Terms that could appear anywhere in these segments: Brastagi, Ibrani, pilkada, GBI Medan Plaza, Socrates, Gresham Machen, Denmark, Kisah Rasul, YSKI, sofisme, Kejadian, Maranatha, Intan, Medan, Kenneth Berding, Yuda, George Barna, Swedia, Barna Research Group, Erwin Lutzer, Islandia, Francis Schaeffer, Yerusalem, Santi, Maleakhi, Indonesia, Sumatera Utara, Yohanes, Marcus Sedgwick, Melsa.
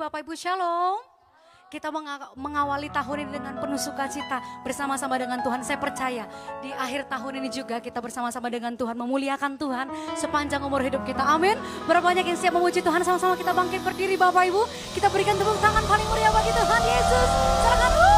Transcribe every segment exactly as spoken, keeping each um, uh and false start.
Bapak Ibu Shalom. Kita mengawali tahun ini dengan penuh sukacita bersama-sama dengan Tuhan. Saya percaya di akhir tahun ini juga kita bersama-sama dengan Tuhan, memuliakan Tuhan sepanjang umur hidup kita. Amin. Berapa banyak yang siap memuji Tuhan? Sama-sama kita bangkit berdiri Bapak Ibu. Kita berikan tepuk tangan paling meriah bagi Tuhan Yesus. Serahkan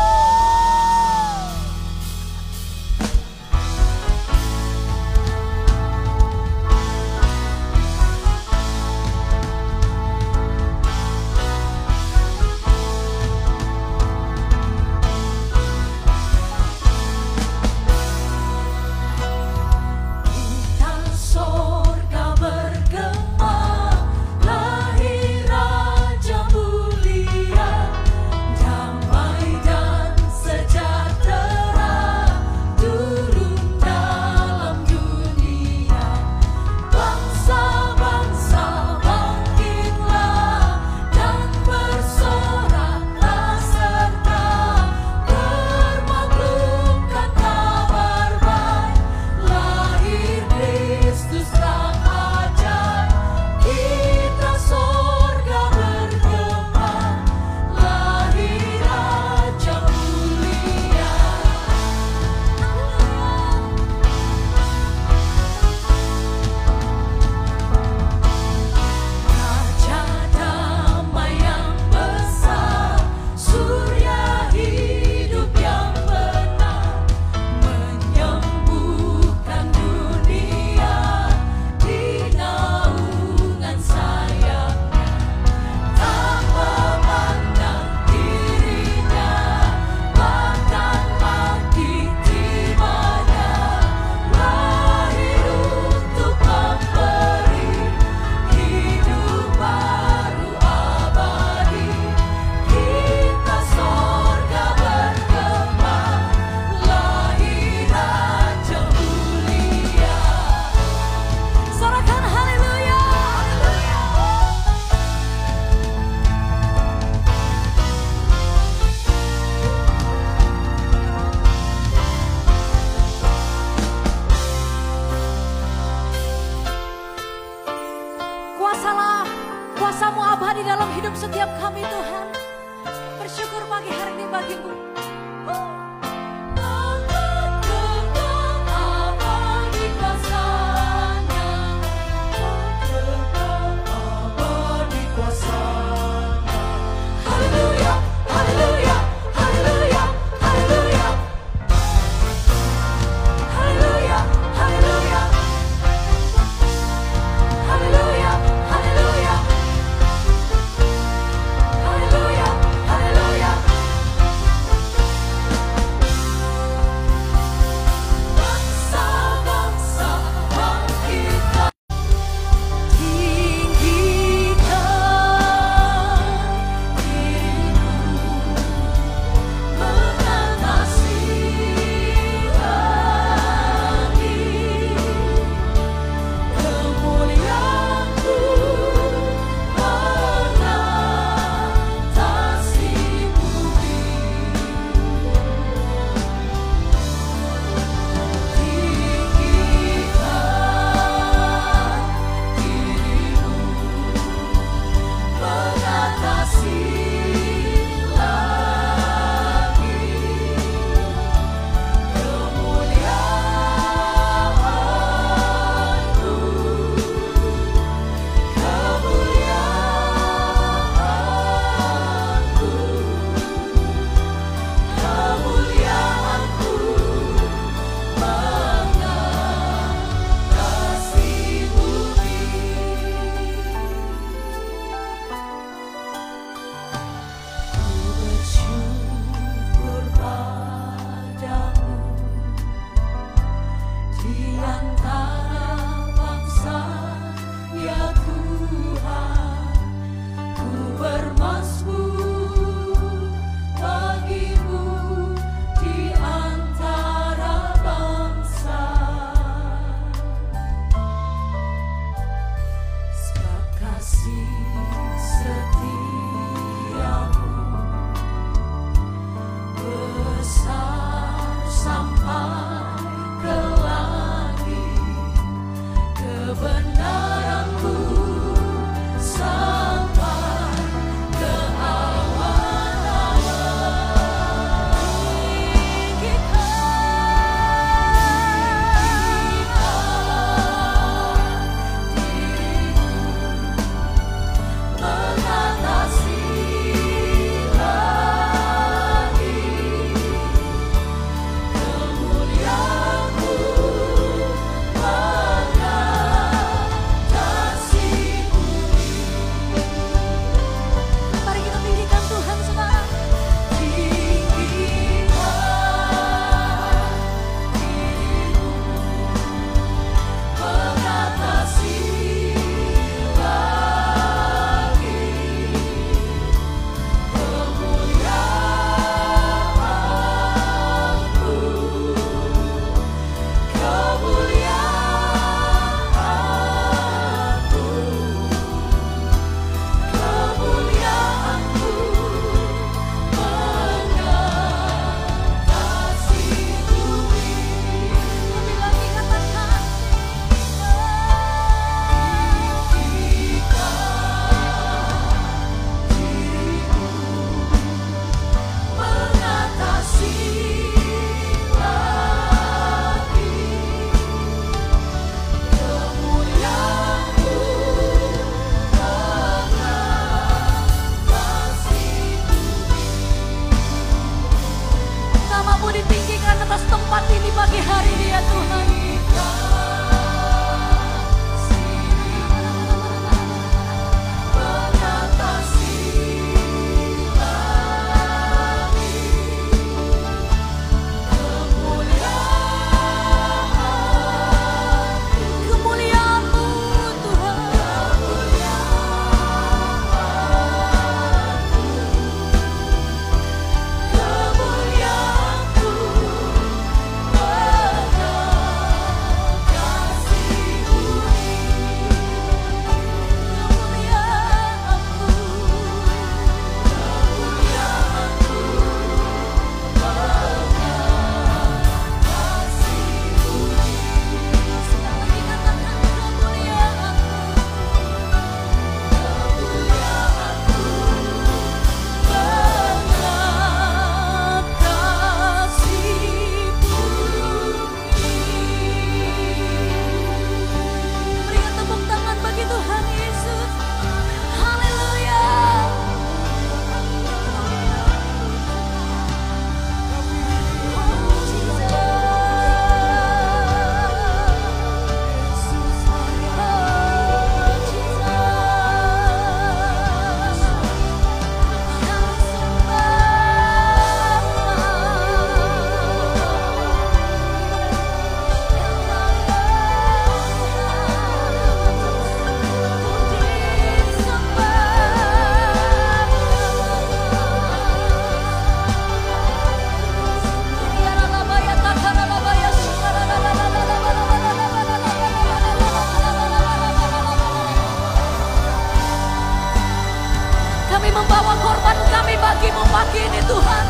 membawa korban kami bagimu pagi ini Tuhan.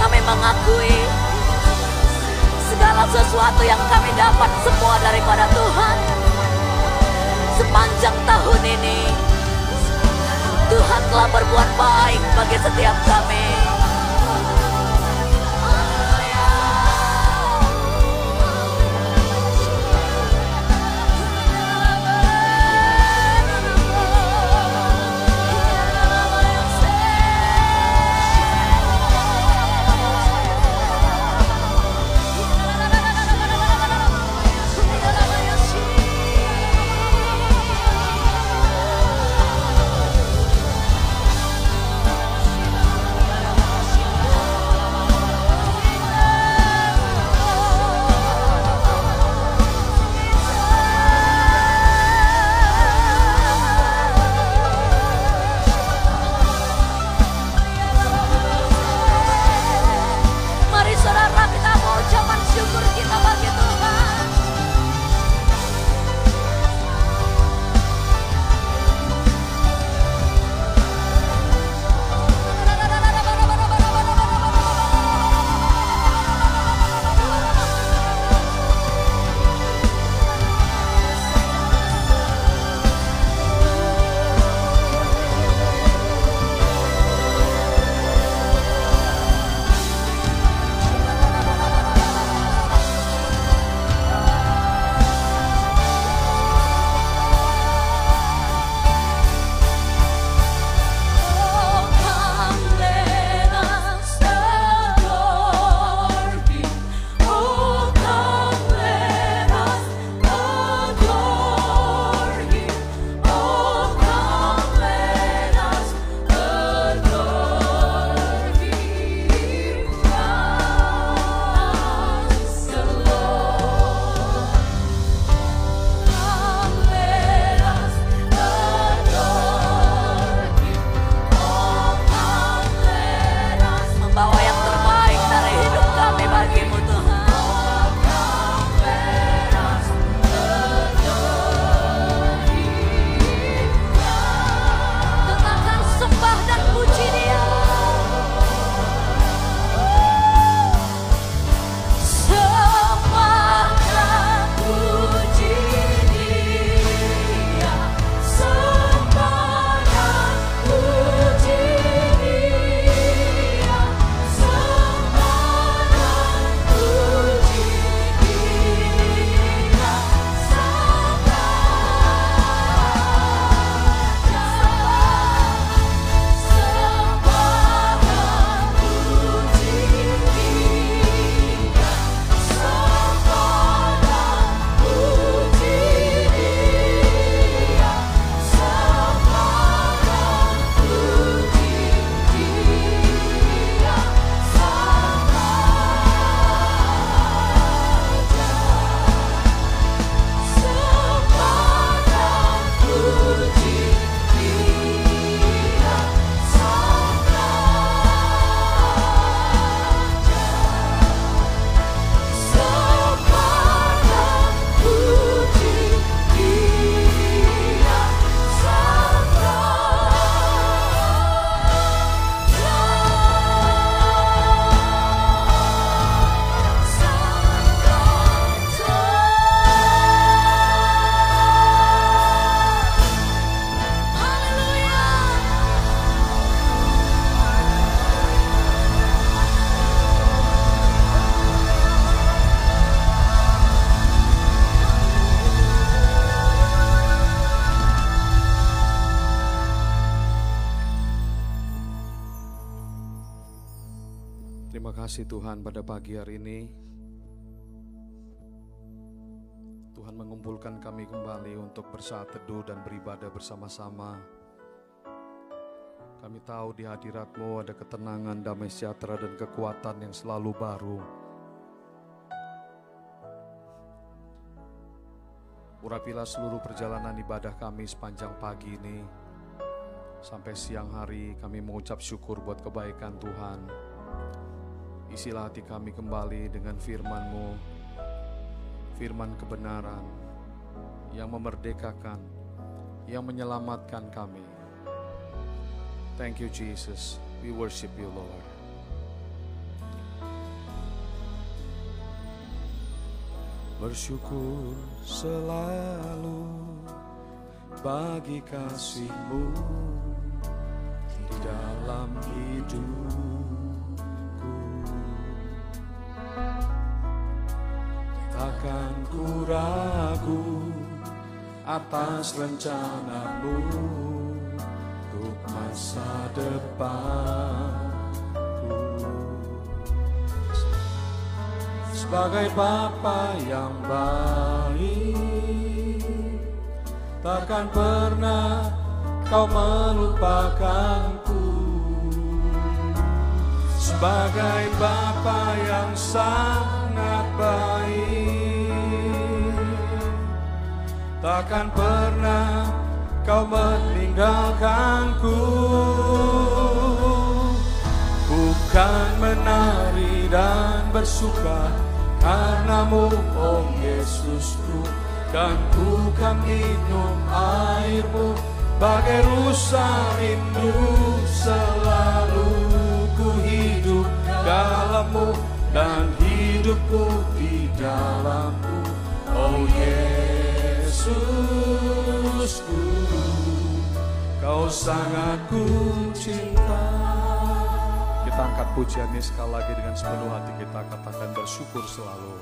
Kami mengakui segala sesuatu yang kami dapat semua daripada Tuhan. Sepanjang tahun ini Tuhan telah berbuat baik bagi setiap kami. Kasih Tuhan pada pagi hari ini. Tuhan mengumpulkan kami kembali untuk bersaat teduh dan beribadah bersama-sama. Kami tahu di hadirat-Mu ada ketenangan, damai sejahtera dan kekuatan yang selalu baru. Urapilah seluruh perjalanan ibadah kami sepanjang pagi ini. Sampai siang hari kami mengucap syukur buat kebaikan Tuhan. Isilah hati kami kembali dengan firman-Mu, firman kebenaran yang memerdekakan, yang menyelamatkan kami. Thank you, Jesus. We worship you, Lord. Bersyukur selalu bagi kasih-Mu di dalam hidupku. Takkan ku ragu atas rencana-Mu untuk masa depanku. Sebagai Bapa yang baik, takkan pernah Kau melupakanku. Sebagai Bapa yang sangat baik, takkan pernah Kau meninggalkanku. Bukan menari dan bersuka karena-Mu, oh Yesusku, dan bukan minum air-Mu bagai rusa rindu. Selalu ku hidup dalam-Mu dan hidupku di dalam-Mu, oh Yesusku. Kau sangat ku cinta. Kita angkat pujian ini sekali lagi dengan sepenuh hati. Kita katakan bersyukur selalu.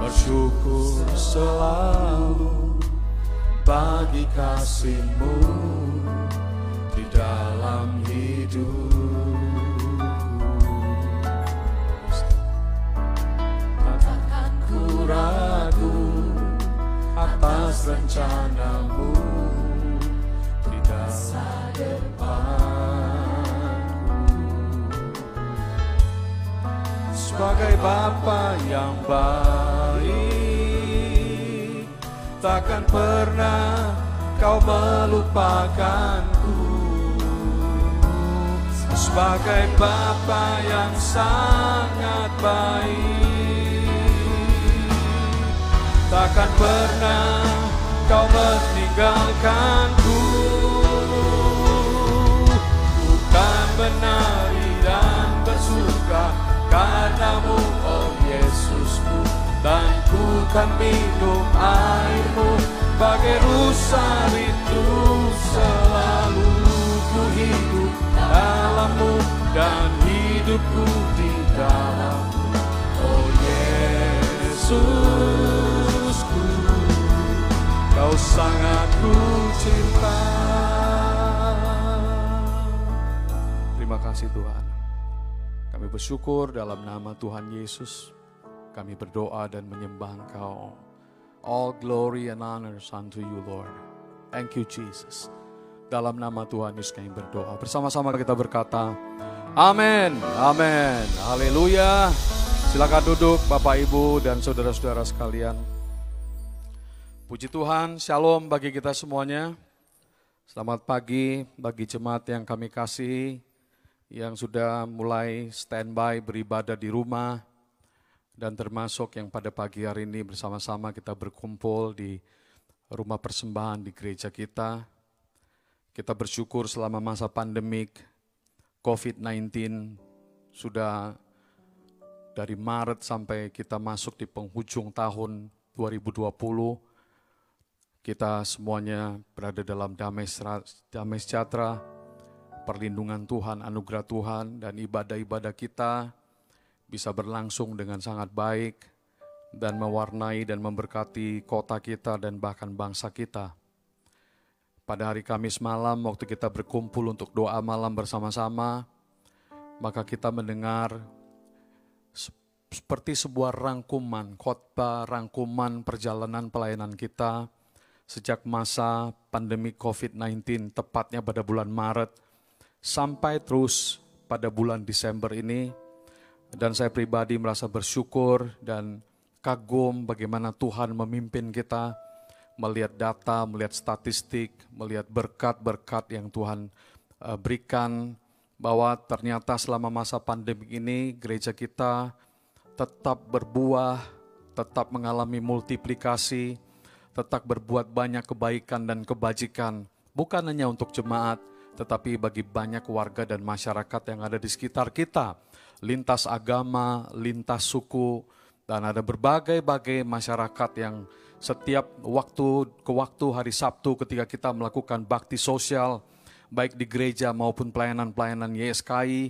Bersyukur selalu bagi kasih-Mu di dalam hidupku. Takkan ku ragu atas rencana-Mu di masa depanku. Sebagai Bapa yang baik, takkan pernah Kau melupakanku. Sebagai Bapa yang sangat baik, takkan pernah Kau meninggalkanku. Bukan menari dan bersuka karena-Mu, oh Yesusku, dan bukan minum air-Mu bagai rusa rindu. Selalu ku hidup dalam-Mu dan hidupku di dalam-Mu, oh Yesus. Kau sangat ku cinta. Terima kasih Tuhan. Kami bersyukur dalam nama Tuhan Yesus. Kami berdoa dan menyembah Engkau. All glory and honors unto you, Lord. Thank you, Jesus. Dalam nama Tuhan Yesus kami berdoa. Bersama-sama kita berkata, amin, amin, haleluya. Silakan duduk Bapak, Ibu, dan saudara-saudara sekalian. Puji Tuhan, shalom bagi kita semuanya. Selamat pagi bagi jemaat yang kami kasihi, yang sudah mulai standby beribadah di rumah, dan termasuk yang pada pagi hari ini bersama-sama kita berkumpul di rumah persembahan di gereja kita. Kita bersyukur selama masa pandemik covid sembilan belas sudah dari Maret sampai kita masuk di penghujung tahun dua ribu dua puluh, kita semuanya berada dalam damai, damai sejahtera, perlindungan Tuhan, anugerah Tuhan, dan ibadah-ibadah kita bisa berlangsung dengan sangat baik dan mewarnai dan memberkati kota kita dan bahkan bangsa kita. Pada hari Kamis malam waktu kita berkumpul untuk doa malam bersama-sama, maka kita mendengar seperti sebuah rangkuman, khotbah, rangkuman perjalanan pelayanan kita sejak masa pandemi covid sembilan belas, tepatnya pada bulan Maret, sampai terus pada bulan Desember ini. Dan saya pribadi merasa bersyukur dan kagum bagaimana Tuhan memimpin kita, melihat data, melihat statistik, melihat berkat-berkat yang Tuhan berikan, bahwa ternyata selama masa pandemi ini gereja kita tetap berbuah, tetap mengalami multiplikasi, tetap berbuat banyak kebaikan dan kebajikan bukan hanya untuk jemaat, tetapi bagi banyak warga dan masyarakat yang ada di sekitar kita, lintas agama, lintas suku, dan ada berbagai-bagai masyarakat yang setiap waktu ke waktu hari Sabtu ketika kita melakukan bakti sosial, baik di gereja maupun pelayanan-pelayanan Y S K I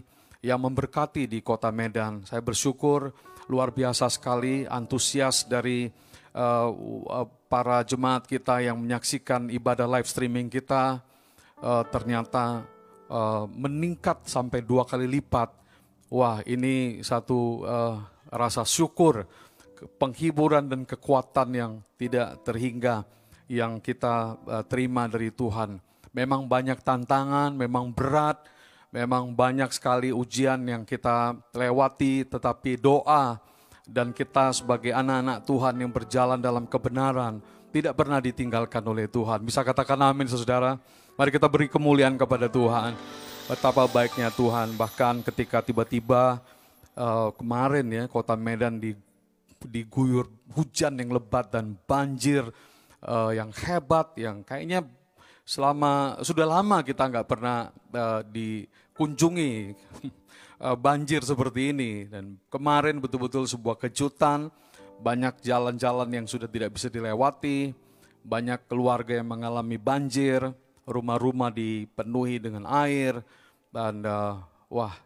yang memberkati di kota Medan. Saya bersyukur luar biasa sekali antusias dari uh, uh, para jemaat kita yang menyaksikan ibadah live streaming kita uh, ternyata uh, meningkat sampai dua kali lipat. Wah, ini satu uh, rasa syukur, penghiburan dan kekuatan yang tidak terhingga yang kita uh, terima dari Tuhan. Memang banyak tantangan, memang berat, memang banyak sekali ujian yang kita lewati, tetapi doa dan kita sebagai anak-anak Tuhan yang berjalan dalam kebenaran tidak pernah ditinggalkan oleh Tuhan. Bisa katakan amin, saudara. Mari kita beri kemuliaan kepada Tuhan. Betapa baiknya Tuhan. Bahkan ketika tiba-tiba uh, kemarin ya kota Medan diguyur hujan yang lebat dan banjir uh, yang hebat, yang kayaknya selama sudah lama kita nggak pernah uh, dikunjungi banjir seperti ini. Dan kemarin betul-betul sebuah kejutan, banyak jalan-jalan yang sudah tidak bisa dilewati, banyak keluarga yang mengalami banjir, rumah-rumah dipenuhi dengan air, dan uh, wah,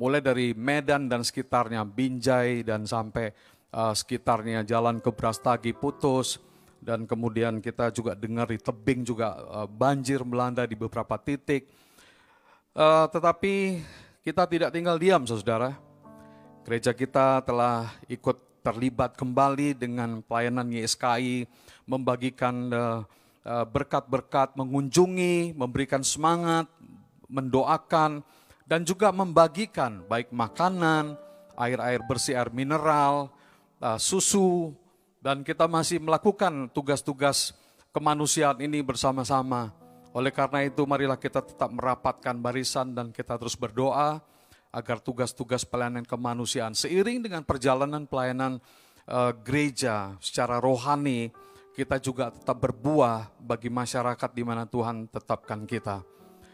mulai dari Medan dan sekitarnya, Binjai dan sampai uh, sekitarnya jalan ke Brastagi putus, dan kemudian kita juga dengar di tebing juga uh, banjir melanda di beberapa titik. Uh, tetapi kita tidak tinggal diam, saudara. Gereja kita telah ikut terlibat kembali dengan pelayanan Y S K I, membagikan berkat-berkat, mengunjungi, memberikan semangat, mendoakan, dan juga membagikan baik makanan, air-air bersih, air mineral, susu, dan kita masih melakukan tugas-tugas kemanusiaan ini bersama-sama. Oleh karena itu, marilah kita tetap merapatkan barisan dan kita terus berdoa agar tugas-tugas pelayanan kemanusiaan seiring dengan perjalanan pelayanan e, gereja secara rohani, kita juga tetap berbuah bagi masyarakat di mana Tuhan tetapkan kita.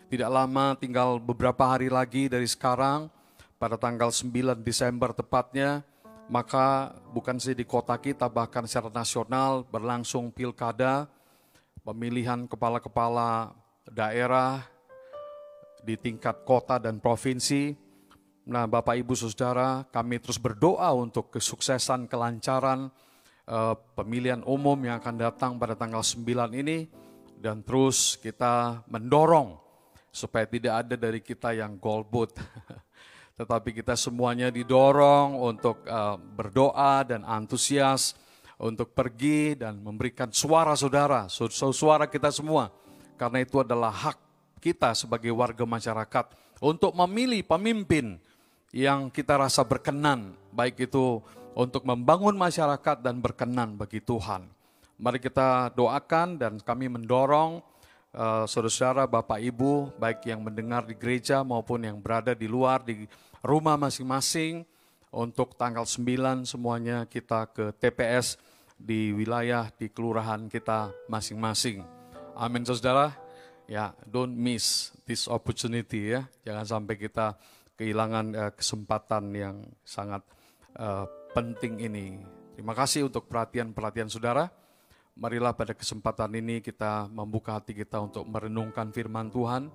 Tidak lama, tinggal beberapa hari lagi dari sekarang, pada tanggal sembilan Desember tepatnya, maka bukan saja di kota kita, bahkan secara nasional berlangsung pilkada, pemilihan kepala-kepala daerah di tingkat kota dan provinsi. Nah, Bapak, Ibu, Saudara, kami terus berdoa untuk kesuksesan, kelancaran eh, pemilihan umum yang akan datang pada tanggal sembilan ini. Dan terus kita mendorong supaya tidak ada dari kita yang golput. Tetapi kita semuanya didorong untuk eh, berdoa dan antusias untuk pergi dan memberikan suara saudara, suara kita semua. Karena itu adalah hak kita sebagai warga masyarakat untuk memilih pemimpin yang kita rasa berkenan, baik itu untuk membangun masyarakat dan berkenan bagi Tuhan. Mari kita doakan dan kami mendorong uh, saudara-saudara, Bapak, Ibu, baik yang mendengar di gereja maupun yang berada di luar, di rumah masing-masing, untuk tanggal sembilan semuanya kita ke T P S di wilayah, di kelurahan kita masing-masing. Amin, saudara. Ya, don't miss this opportunity ya. Jangan sampai kita kehilangan eh, kesempatan yang sangat eh, penting ini. Terima kasih untuk perhatian-perhatian saudara. Marilah pada kesempatan ini kita membuka hati kita untuk merenungkan firman Tuhan.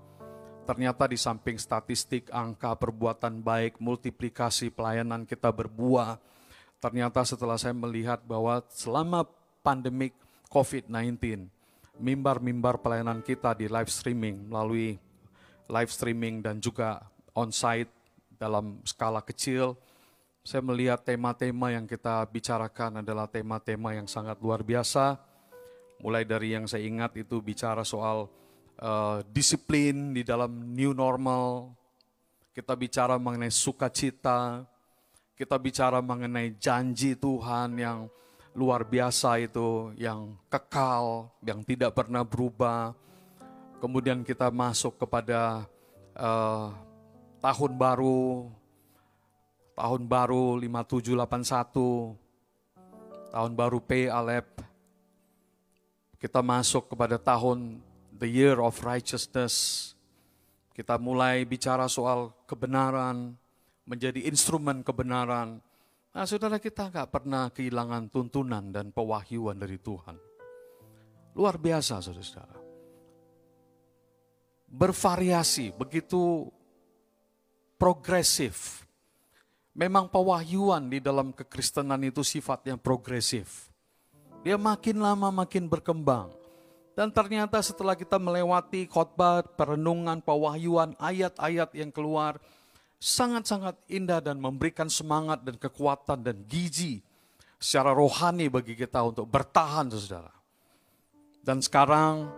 Ternyata di samping statistik, angka, perbuatan baik, multiplikasi pelayanan kita berbuah, ternyata setelah saya melihat bahwa selama pandemik covid sembilan belas, mimbar-mimbar pelayanan kita di live streaming, melalui live streaming dan juga on-site dalam skala kecil, saya melihat tema-tema yang kita bicarakan adalah tema-tema yang sangat luar biasa. Mulai dari yang saya ingat itu bicara soal Uh, disiplin di dalam new normal, kita bicara mengenai sukacita, kita bicara mengenai janji Tuhan yang luar biasa itu, yang kekal, yang tidak pernah berubah. Kemudian kita masuk kepada uh, tahun baru, tahun baru lima tujuh delapan satu, tahun baru P Alep, kita masuk kepada tahun the year of righteousness. Kita mulai bicara soal kebenaran, menjadi instrumen kebenaran. Nah, saudara, kita nggak pernah kehilangan tuntunan dan pewahyuan dari Tuhan. Luar biasa, saudara-saudara. Bervariasi, begitu progresif. Memang pewahyuan di dalam kekristenan itu sifatnya progresif. Dia makin lama makin berkembang. Dan ternyata setelah kita melewati khotbah, perenungan, pewahyuan, ayat-ayat yang keluar, sangat-sangat indah dan memberikan semangat dan kekuatan dan gizi secara rohani bagi kita untuk bertahan, saudara. Dan sekarang,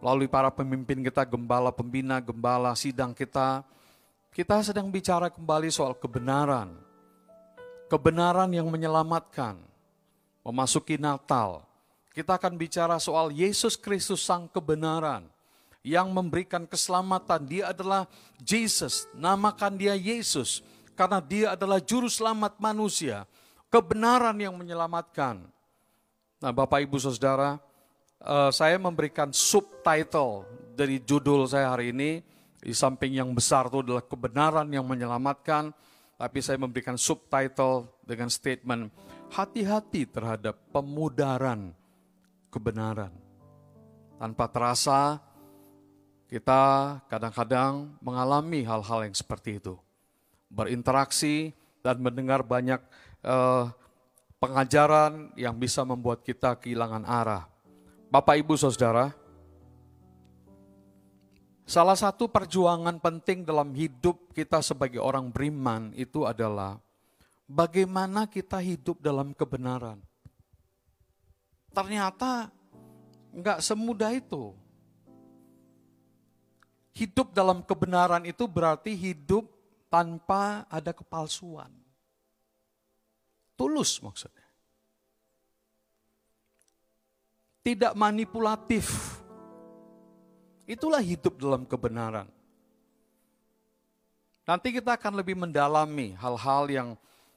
melalui para pemimpin kita, gembala pembina, gembala sidang kita, kita sedang bicara kembali soal kebenaran. Kebenaran yang menyelamatkan, memasuki Natal. Kita akan bicara soal Yesus Kristus sang kebenaran yang memberikan keselamatan. Dia adalah Jesus, namakan dia Yesus karena dia adalah juru selamat manusia, kebenaran yang menyelamatkan. Nah, Bapak Ibu Saudara, saya memberikan subtitle dari judul saya hari ini, di samping yang besar itu adalah kebenaran yang menyelamatkan, tapi saya memberikan subtitle dengan statement, hati-hati terhadap pemudaran kebenaran. Tanpa terasa, kita kadang-kadang mengalami hal-hal yang seperti itu. Berinteraksi dan mendengar banyak eh, pengajaran yang bisa membuat kita kehilangan arah. Bapak, Ibu, Saudara, salah satu perjuangan penting dalam hidup kita sebagai orang beriman itu adalah bagaimana kita hidup dalam kebenaran. Ternyata enggak semudah itu. Hidup dalam kebenaran itu berarti hidup tanpa ada kepalsuan. Tulus maksudnya. Tidak manipulatif. Itulah hidup dalam kebenaran. Nanti kita akan lebih mendalami hal-hal yang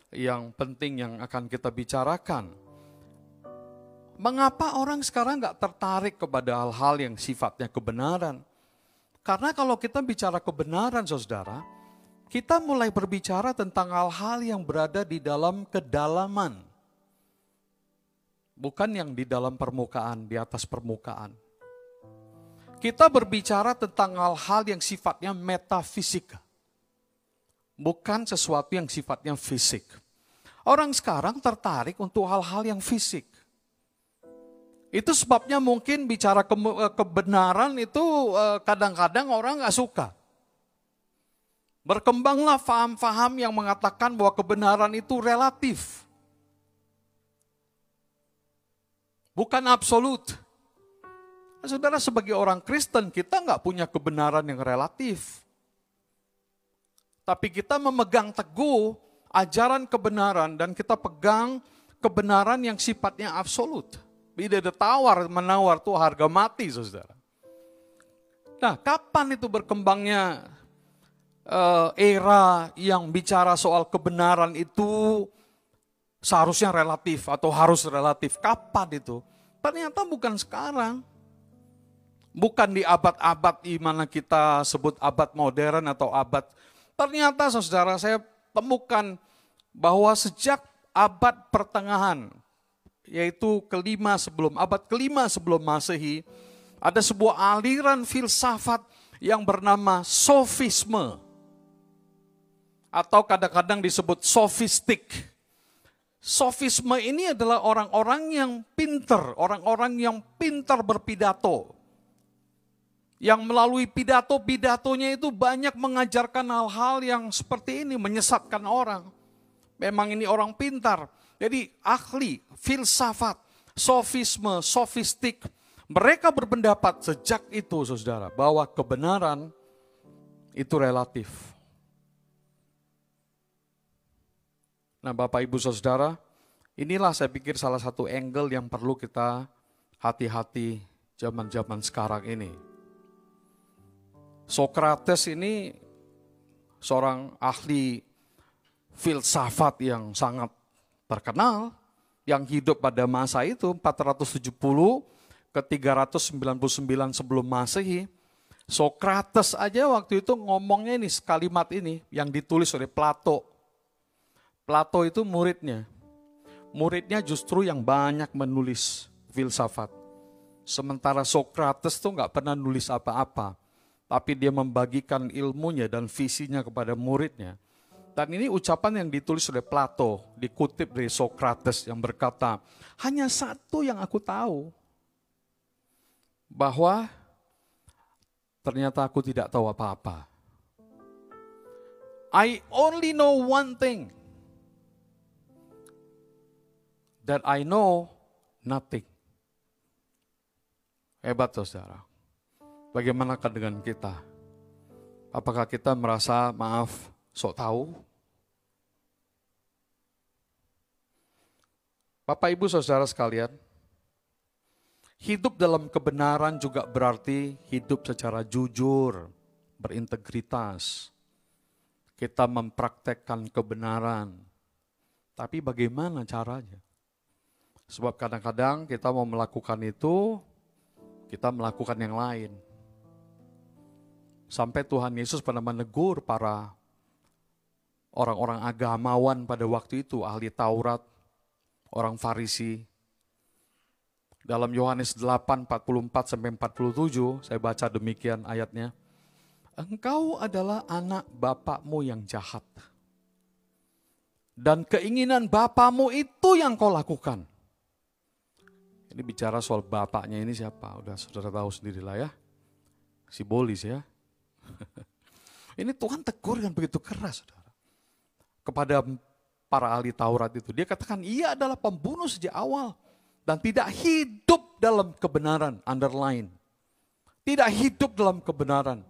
yang penting yang akan kita bicarakan. Mengapa orang sekarang nggak tertarik kepada hal-hal yang sifatnya kebenaran? Karena kalau kita bicara kebenaran, saudara, kita mulai berbicara tentang hal-hal yang berada di dalam kedalaman. Bukan yang di dalam permukaan, di atas permukaan. Kita berbicara tentang hal-hal yang sifatnya metafisika. Bukan sesuatu yang sifatnya fisik. Orang sekarang tertarik untuk hal-hal yang fisik. Itu sebabnya mungkin bicara ke, kebenaran itu kadang-kadang orang nggak suka. Berkembanglah faham-faham yang mengatakan bahwa kebenaran itu relatif. Bukan absolut. Nah, saudara, sebagai orang Kristen kita nggak punya kebenaran yang relatif. Tapi kita memegang teguh ajaran kebenaran dan kita pegang kebenaran yang sifatnya absolut. Tidak ada tawar-menawar, tuh harga mati, saudara. Nah, kapan itu berkembangnya uh, era yang bicara soal kebenaran itu seharusnya relatif atau harus relatif? Kapan itu? Ternyata bukan sekarang. Bukan di abad-abad di mana kita sebut abad modern atau abad. Ternyata, saudara, saya temukan bahwa sejak abad pertengahan, yaitu kelima sebelum abad kelima sebelum Masehi, ada sebuah aliran filsafat yang bernama sofisme atau kadang-kadang disebut sofistik. Sofisme ini adalah orang-orang yang pintar, orang-orang yang pintar berpidato, yang melalui pidato-pidatonya itu banyak mengajarkan hal-hal yang seperti ini, menyesatkan orang. Memang ini orang pintar. Jadi ahli, filsafat, sofisme, sofistik, mereka berpendapat sejak itu, saudara, bahwa kebenaran itu relatif. Nah, Bapak, Ibu, Saudara, inilah saya pikir salah satu angle yang perlu kita hati-hati zaman-zaman sekarang ini. Socrates ini seorang ahli filsafat yang sangat terkenal, yang hidup pada masa itu empat ratus tujuh puluh ke tiga ratus sembilan puluh sembilan sebelum Masehi, Socrates aja waktu itu ngomongnya ini, kalimat ini yang ditulis oleh Plato. Plato itu muridnya. Muridnya justru yang banyak menulis filsafat. Sementara Socrates tuh nggak pernah nulis apa-apa. Tapi dia membagikan ilmunya dan visinya kepada muridnya. Dan ini ucapan yang ditulis oleh Plato, dikutip dari Socrates yang berkata, hanya satu yang aku tahu, bahwa ternyata aku tidak tahu apa-apa. I only know one thing, that I know nothing. Hebat tuh saudara. Bagaimanakah dengan kita? Apakah kita merasa maaf sok tahu? Bapak Ibu Saudara sekalian, hidup dalam kebenaran juga berarti hidup secara jujur, berintegritas. Kita mempraktekkan kebenaran. Tapi bagaimana caranya? Sebab kadang-kadang kita mau melakukan itu, kita melakukan yang lain. Sampai Tuhan Yesus pernah menegur para orang-orang agamawan pada waktu itu, ahli Taurat, orang Farisi. Dalam Yohanes delapan, empat puluh empat sampai empat puluh tujuh, saya baca demikian ayatnya. Engkau adalah anak bapakmu yang jahat. Dan keinginan bapakmu itu yang kau lakukan. Ini bicara soal bapaknya ini siapa? Udah saudara tahu sendirilah ya. Simbolis ya. Ini Tuhan tegur dengan begitu keras, saudara. Kepada para ahli Taurat itu. Dia katakan, ia adalah pembunuh sejak awal. Dan tidak hidup dalam kebenaran, underline. Tidak hidup dalam kebenaran.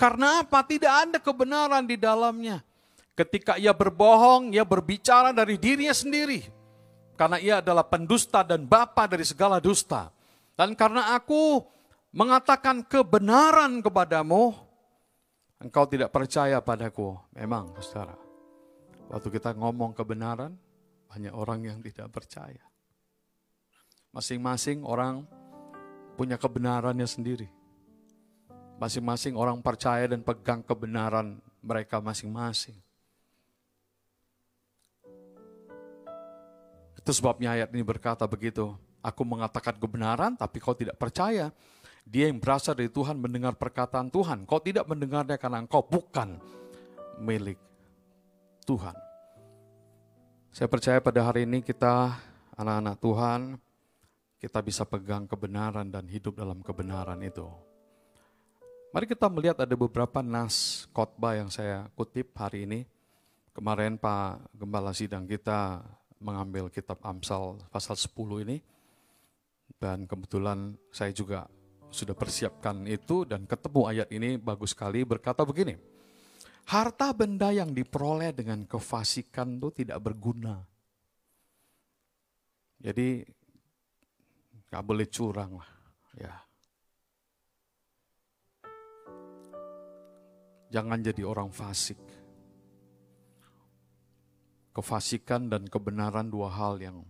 Karena apa? Tidak ada kebenaran di dalamnya. Ketika ia berbohong, ia berbicara dari dirinya sendiri. Karena ia adalah pendusta dan bapa dari segala dusta. Dan karena aku mengatakan kebenaran kepadamu, engkau tidak percaya padaku. Memang, saudara. Waktu kita ngomong kebenaran, banyak orang yang tidak percaya. Masing-masing orang punya kebenarannya sendiri. Masing-masing orang percaya dan pegang kebenaran mereka masing-masing. Itu sebabnya ayat ini berkata begitu. Aku mengatakan kebenaran tapi kau tidak percaya. Dia yang berasal dari Tuhan mendengar perkataan Tuhan. Kau tidak mendengarnya karena engkau bukan milik Tuhan. Saya percaya pada hari ini kita anak-anak Tuhan, kita bisa pegang kebenaran dan hidup dalam kebenaran itu. Mari kita melihat ada beberapa nas khotbah yang saya kutip hari ini. Kemarin Pak Gembala Sidang kita mengambil kitab Amsal pasal sepuluh ini. Dan kebetulan saya juga sudah persiapkan itu dan ketemu ayat ini bagus sekali berkata begini. Harta benda yang diperoleh dengan kefasikan itu tidak berguna. Jadi gak boleh curang lah. Ya. Jangan jadi orang fasik. Kefasikan dan kebenaran dua hal yang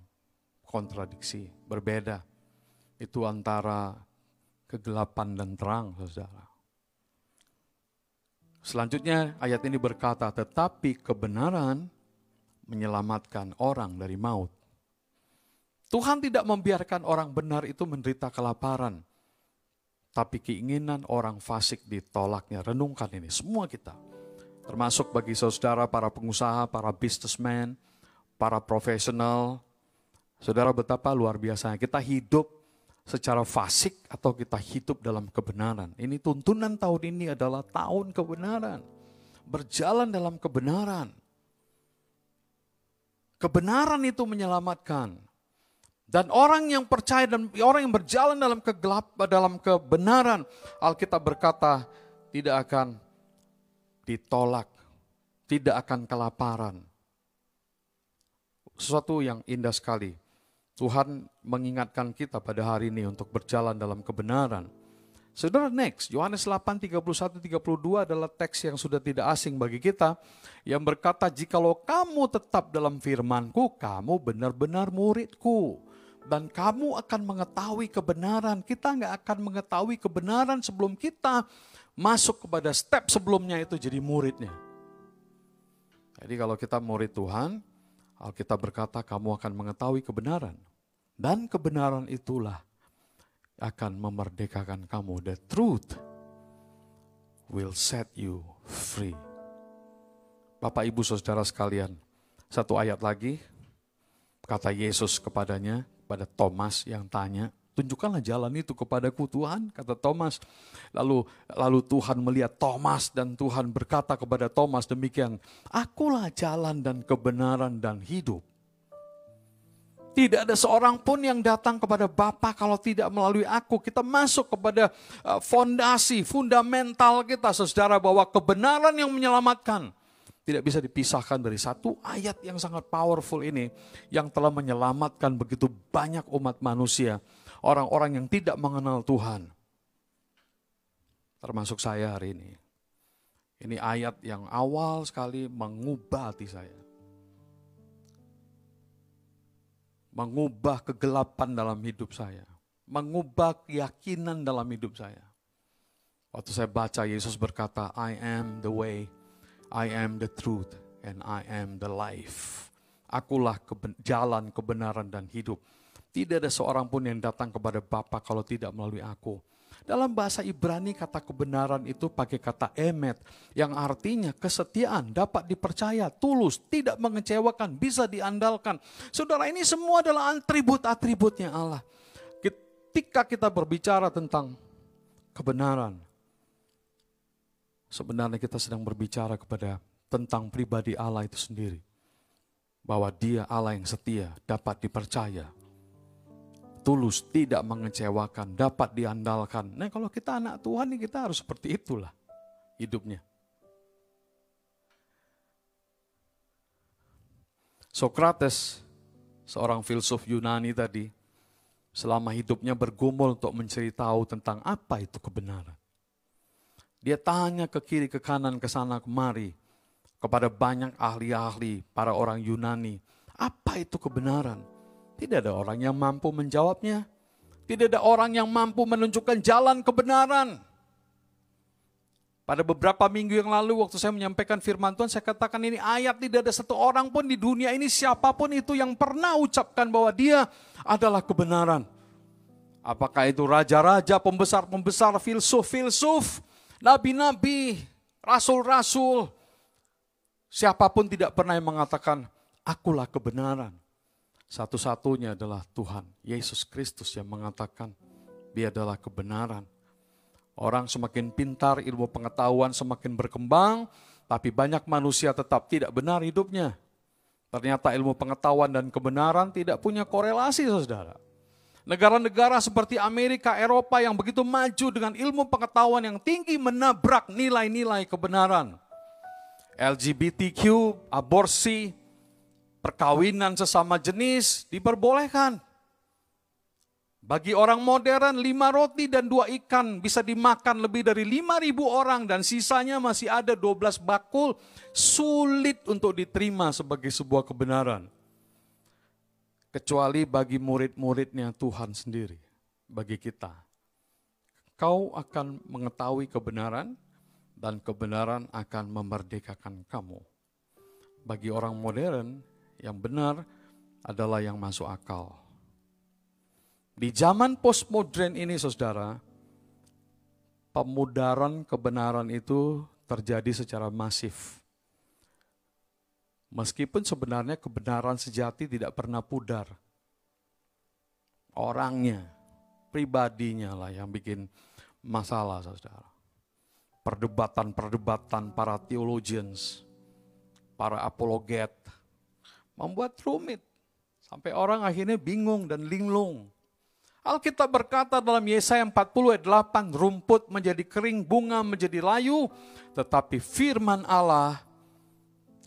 kontradiksi, berbeda. Itu antara kegelapan dan terang, saudara. Selanjutnya ayat ini berkata, tetapi kebenaran menyelamatkan orang dari maut. Tuhan tidak membiarkan orang benar itu menderita kelaparan. Tapi keinginan orang fasik ditolaknya. Renungkan ini, semua kita. Termasuk bagi saudara, para pengusaha, para businessman, para profesional. Saudara betapa luar biasanya. Kita hidup secara fasik atau kita hidup dalam kebenaran. Ini tuntunan tahun ini adalah tahun kebenaran. Berjalan dalam kebenaran. Kebenaran itu menyelamatkan. Dan orang yang percaya dan orang yang berjalan dalam kegelap, dalam kebenaran. Alkitab berkata tidak akan ditolak, tidak akan kelaparan. Sesuatu yang indah sekali. Tuhan mengingatkan kita pada hari ini untuk berjalan dalam kebenaran. Saudara, next, Yohanes delapan, tiga puluh satu sampai tiga puluh dua adalah teks yang sudah tidak asing bagi kita. Yang berkata, jikalau kamu tetap dalam firmanku, kamu benar-benar muridku. Dan kamu akan mengetahui kebenaran. Kita nggak akan mengetahui kebenaran sebelum kita masuk kepada step sebelumnya itu jadi muridnya. Jadi kalau kita murid Tuhan, Alkitab berkata kamu akan mengetahui kebenaran. Dan kebenaran itulah akan memerdekakan kamu. The truth will set you free. Bapak, Ibu, Saudara sekalian, satu ayat lagi, kata Yesus kepadanya, pada Thomas yang tanya, tunjukkanlah jalan itu kepadaku Tuhan, kata Thomas. Lalu lalu Tuhan melihat Thomas dan Tuhan berkata kepada Thomas demikian, akulah jalan dan kebenaran dan hidup. Tidak ada seorang pun yang datang kepada Bapa kalau tidak melalui aku. Kita masuk kepada fondasi, fundamental kita, saudara, bahwa kebenaran yang menyelamatkan tidak bisa dipisahkan dari satu ayat yang sangat powerful ini yang telah menyelamatkan begitu banyak umat manusia, orang-orang yang tidak mengenal Tuhan. Termasuk saya hari ini. Ini ayat yang awal sekali mengubah hati saya. Mengubah kegelapan dalam hidup saya. Mengubah keyakinan dalam hidup saya. Waktu saya baca Yesus berkata, I am the way, I am the truth and I am the life. Akulah keben- jalan, kebenaran, dan hidup. Tidak ada seorang pun yang datang kepada Bapa kalau tidak melalui aku. Dalam bahasa Ibrani kata kebenaran itu pakai kata emet, yang artinya kesetiaan, dapat dipercaya, tulus, tidak mengecewakan, bisa diandalkan. Saudara, ini semua adalah atribut-atributnya Allah. Ketika kita berbicara tentang kebenaran, sebenarnya kita sedang berbicara kepada tentang pribadi Allah itu sendiri. Bahwa dia Allah yang setia, dapat dipercaya, tulus, tidak mengecewakan, dapat diandalkan. Nah, kalau kita anak Tuhan, kita harus seperti itulah hidupnya. Socrates, seorang filsuf Yunani tadi, selama hidupnya bergumul untuk mencari tahu tentang apa itu kebenaran. Dia tanya ke kiri, ke kanan, ke sana, kemari, kepada banyak ahli-ahli, para orang Yunani. Apa itu kebenaran? Tidak ada orang yang mampu menjawabnya. Tidak ada orang yang mampu menunjukkan jalan kebenaran. Pada beberapa minggu yang lalu waktu saya menyampaikan firman Tuhan, saya katakan ini ayat tidak ada satu orang pun di dunia ini, siapapun itu yang pernah ucapkan bahwa dia adalah kebenaran. Apakah itu raja-raja, pembesar-pembesar, filsuf-filsuf, nabi-nabi, rasul-rasul, siapapun tidak pernah yang mengatakan, akulah kebenaran. Satu-satunya adalah Tuhan, Yesus Kristus yang mengatakan, dia adalah kebenaran. Orang semakin pintar, ilmu pengetahuan semakin berkembang, tapi banyak manusia tetap tidak benar hidupnya. Ternyata ilmu pengetahuan dan kebenaran tidak punya korelasi, saudara. Negara-negara seperti Amerika, Eropa yang begitu maju dengan ilmu pengetahuan yang tinggi menabrak nilai-nilai kebenaran. L G B T Q, aborsi, perkawinan sesama jenis diperbolehkan. Bagi orang modern, lima roti dan dua ikan bisa dimakan lebih dari lima ribu orang dan sisanya masih ada dua belas bakul. Sulit untuk diterima sebagai sebuah kebenaran. Kecuali bagi murid-muridnya Tuhan sendiri, bagi kita. Kau akan mengetahui kebenaran dan kebenaran akan memerdekakan kamu. Bagi orang modern, yang benar adalah yang masuk akal. Di zaman postmodern ini, saudara, pemudaran kebenaran itu terjadi secara masif. Meskipun sebenarnya kebenaran sejati tidak pernah pudar. Orangnya, pribadinya lah yang bikin masalah, saudara. Perdebatan-perdebatan para theologians, para apologet, membuat rumit. Sampai orang akhirnya bingung dan linglung. Alkitab berkata dalam Yesaya empat puluh ayat delapan, rumput menjadi kering, bunga menjadi layu, tetapi firman Allah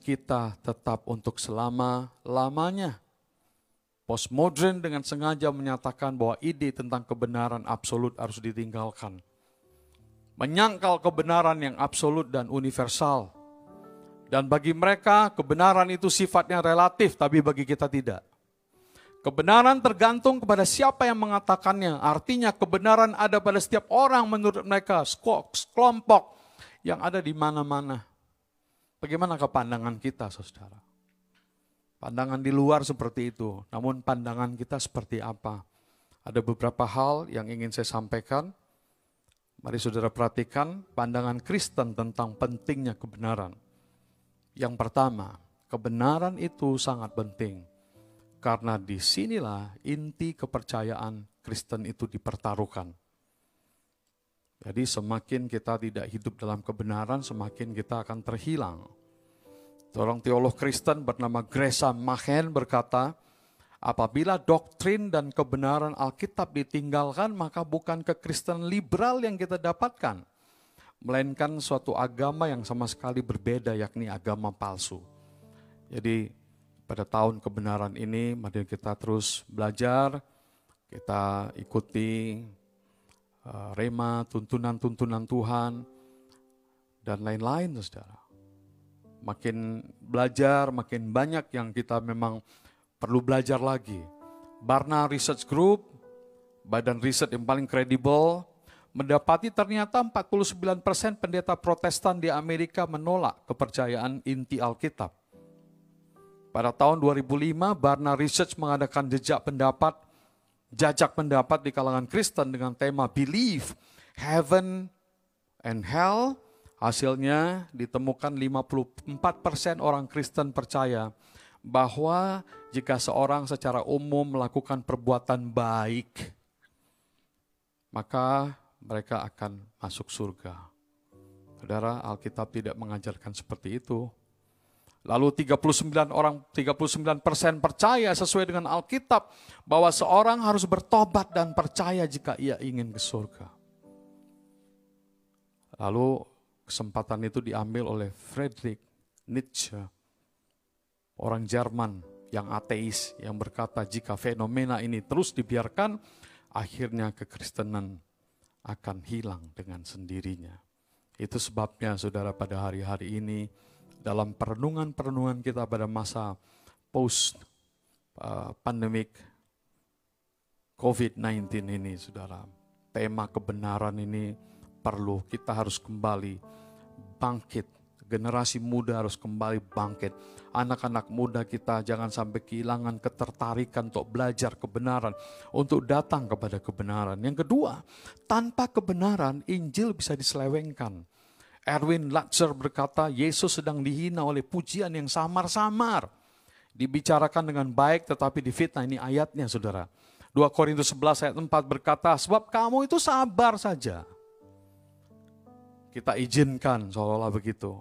kita tetap untuk selama-lamanya. Postmodern dengan sengaja menyatakan bahwa ide tentang kebenaran absolut harus ditinggalkan. Menyangkal kebenaran yang absolut dan universal. Dan bagi mereka kebenaran itu sifatnya relatif, tapi bagi kita tidak. Kebenaran tergantung kepada siapa yang mengatakannya. Artinya kebenaran ada pada setiap orang menurut mereka, kelompok yang ada di mana-mana. Bagaimana pandangan kita, saudara? Pandangan di luar seperti itu, namun pandangan kita seperti apa? Ada beberapa hal yang ingin saya sampaikan. Mari saudara perhatikan pandangan Kristen tentang pentingnya kebenaran. Yang pertama, kebenaran itu sangat penting. Karena disinilah inti kepercayaan Kristen itu dipertaruhkan. Jadi semakin kita tidak hidup dalam kebenaran, semakin kita akan terhilang. Seorang teolog Kristen bernama Gresham Machen berkata, apabila doktrin dan kebenaran Alkitab ditinggalkan, maka bukan kekristenan liberal yang kita dapatkan, melainkan suatu agama yang sama sekali berbeda, yakni agama palsu. Jadi pada tahun kebenaran ini, mari kita terus belajar, kita ikuti uh, rema, tuntunan-tuntunan Tuhan, dan lain-lain, saudara. Makin belajar, makin banyak yang kita memang perlu belajar lagi. Barna Research Group, badan riset yang paling kredibel, mendapati ternyata empat puluh sembilan persen pendeta Protestan di Amerika menolak kepercayaan inti Alkitab. Pada tahun dua ribu lima, Barna Research mengadakan jejak pendapat, jajak pendapat di kalangan Kristen dengan tema Believe, Heaven and Hell. Hasilnya ditemukan lima puluh empat persen orang Kristen percaya bahwa jika seorang secara umum melakukan perbuatan baik, maka mereka akan masuk surga. Saudara, Alkitab tidak mengajarkan seperti itu. Lalu tiga puluh sembilan orang tiga puluh sembilan persen percaya sesuai dengan Alkitab bahwa seorang harus bertobat dan percaya jika ia ingin ke surga. Lalu kesempatan itu diambil oleh Friedrich Nietzsche, orang Jerman yang ateis, yang berkata jika fenomena ini terus dibiarkan, akhirnya kekristenan akan hilang dengan sendirinya. Itu sebabnya saudara pada hari-hari ini, dalam perenungan-perenungan kita pada masa post-pandemic covid sembilan belas ini, saudara, tema kebenaran ini perlu, kita harus kembali bangkit. Generasi muda harus kembali bangkit. Anak-anak muda kita jangan sampai kehilangan ketertarikan untuk belajar kebenaran, untuk datang kepada kebenaran. Yang kedua, tanpa kebenaran, Injil bisa diselewengkan. Erwin Lutzer berkata, Yesus sedang dihina oleh pujian yang samar-samar. Dibicarakan dengan baik tetapi difitnah. Ini ayatnya, saudara. dua Korintus sebelas ayat empat berkata, sebab kamu itu sabar saja. Kita izinkan, seolah-olah begitu.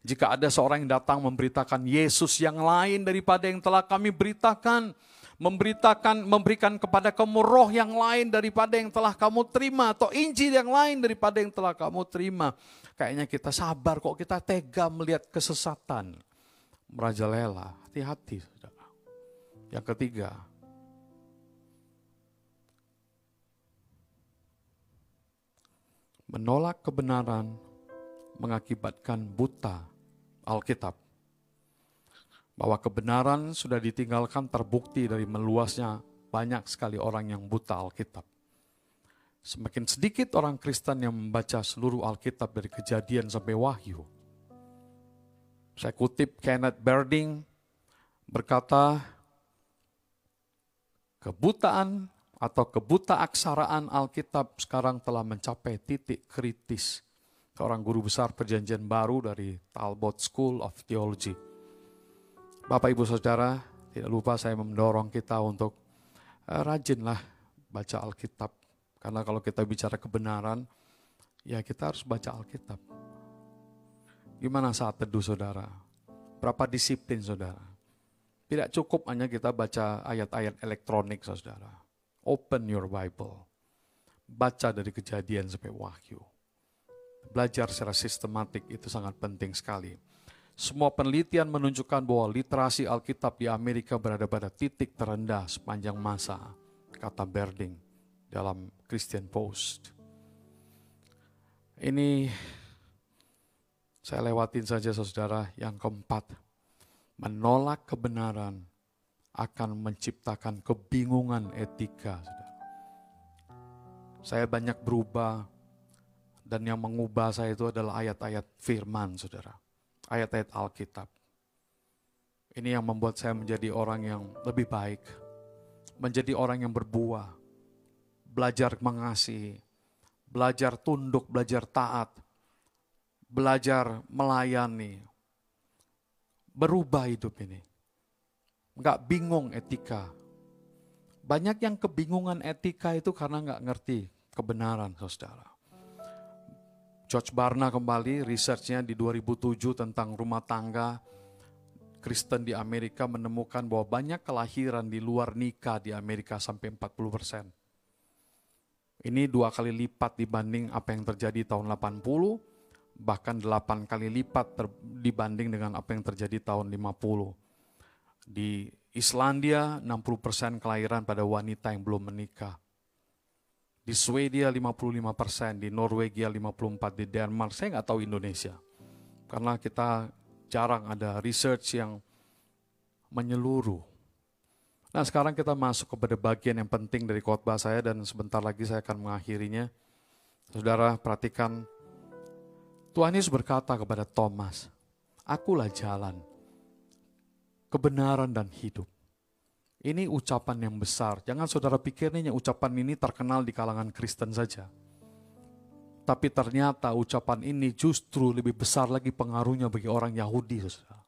Jika ada seorang yang datang memberitakan Yesus yang lain daripada yang telah kami beritakan, memberitakan, memberikan kepada kamu roh yang lain daripada yang telah kamu terima, atau Injil yang lain daripada yang telah kamu terima. Kayaknya kita sabar kok, kita tega melihat kesesatan merajalela. Hati-hati, saudara. Yang ketiga, menolak kebenaran mengakibatkan buta Alkitab. Bahwa kebenaran sudah ditinggalkan terbukti dari meluasnya banyak sekali orang yang buta Alkitab. Semakin sedikit orang Kristen yang membaca seluruh Alkitab dari Kejadian sampai Wahyu. Saya kutip Kenneth Berding berkata, kebutaan atau kebuta aksaraan Alkitab sekarang telah mencapai titik kritis. Seorang guru besar perjanjian baru dari Talbot School of Theology. Bapak, Ibu, Saudara, tidak lupa saya mendorong kita untuk eh, rajinlah baca Alkitab. Karena kalau kita bicara kebenaran, ya kita harus baca Alkitab. Gimana saat teduh, saudara? Berapa disiplin, saudara? Tidak cukup hanya kita baca ayat-ayat elektronik, saudara. Open your Bible. Baca dari Kejadian sampai Wahyu. Belajar secara sistematik itu sangat penting sekali. Semua penelitian menunjukkan bahwa literasi Alkitab di Amerika berada pada titik terendah sepanjang masa, kata Berding dalam Christian Post. Ini saya lewatin saja, saudara. Yang keempat, menolak kebenaran akan menciptakan kebingungan etika. Saya banyak berubah, dan yang mengubah saya itu adalah ayat-ayat firman, saudara. Ayat-ayat Alkitab. Ini yang membuat saya menjadi orang yang lebih baik. Menjadi orang yang berbuah. Belajar mengasihi. Belajar tunduk, belajar taat. Belajar melayani. Berubah hidup ini. Enggak bingung etika. Banyak yang kebingungan etika itu karena enggak ngerti kebenaran, saudara. George Barna kembali researchnya di dua ribu tujuh tentang rumah tangga Kristen di Amerika menemukan bahwa banyak kelahiran di luar nikah di Amerika sampai empat puluh persen. Ini dua kali lipat dibanding apa yang terjadi tahun delapan puluh, bahkan delapan kali lipat ter- dibanding dengan apa yang terjadi tahun lima puluh. Di Islandia enam puluh persen kelahiran pada wanita yang belum menikah. Di Swedia lima puluh lima persen, di Norwegia lima puluh empat persen, di Denmark, saya nggak tahu Indonesia. Karena kita jarang ada research yang menyeluruh. Nah sekarang kita masuk kepada bagian yang penting dari khotbah saya dan sebentar lagi saya akan mengakhirinya. Saudara perhatikan, Tuhan Yesus berkata kepada Thomas, akulah jalan, kebenaran dan hidup. Ini ucapan yang besar. Jangan saudara pikir nih ucapan ini terkenal di kalangan Kristen saja. Tapi ternyata ucapan ini justru lebih besar lagi pengaruhnya bagi orang Yahudi. Saudara.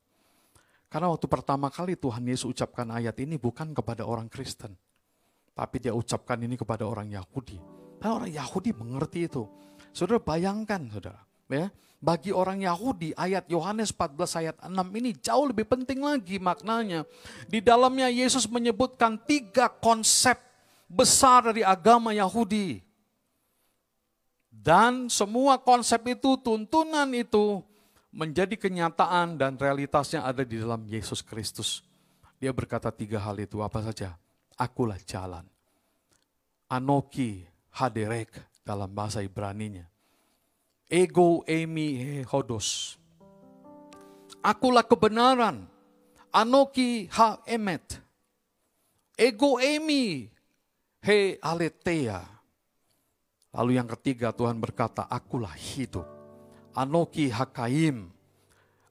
Karena waktu pertama kali Tuhan Yesus ucapkan ayat ini bukan kepada orang Kristen. Tapi dia ucapkan ini kepada orang Yahudi. Nah, orang Yahudi mengerti itu. Saudara bayangkan saudara. Ya, bagi orang Yahudi ayat Yohanes empat belas ayat enam ini jauh lebih penting lagi maknanya. Di dalamnya Yesus menyebutkan tiga konsep besar dari agama Yahudi. Dan semua konsep itu, tuntunan itu menjadi kenyataan dan realitasnya ada di dalam Yesus Kristus. Dia berkata tiga hal itu apa saja? Akulah jalan. Anoki haderek dalam bahasa Ibraninya. Ego emi hodos. Akulah kebenaran. Anoki ha emet. Ego emi he aletheia. Lalu yang ketiga Tuhan berkata, akulah hidup. Anoki hakaim.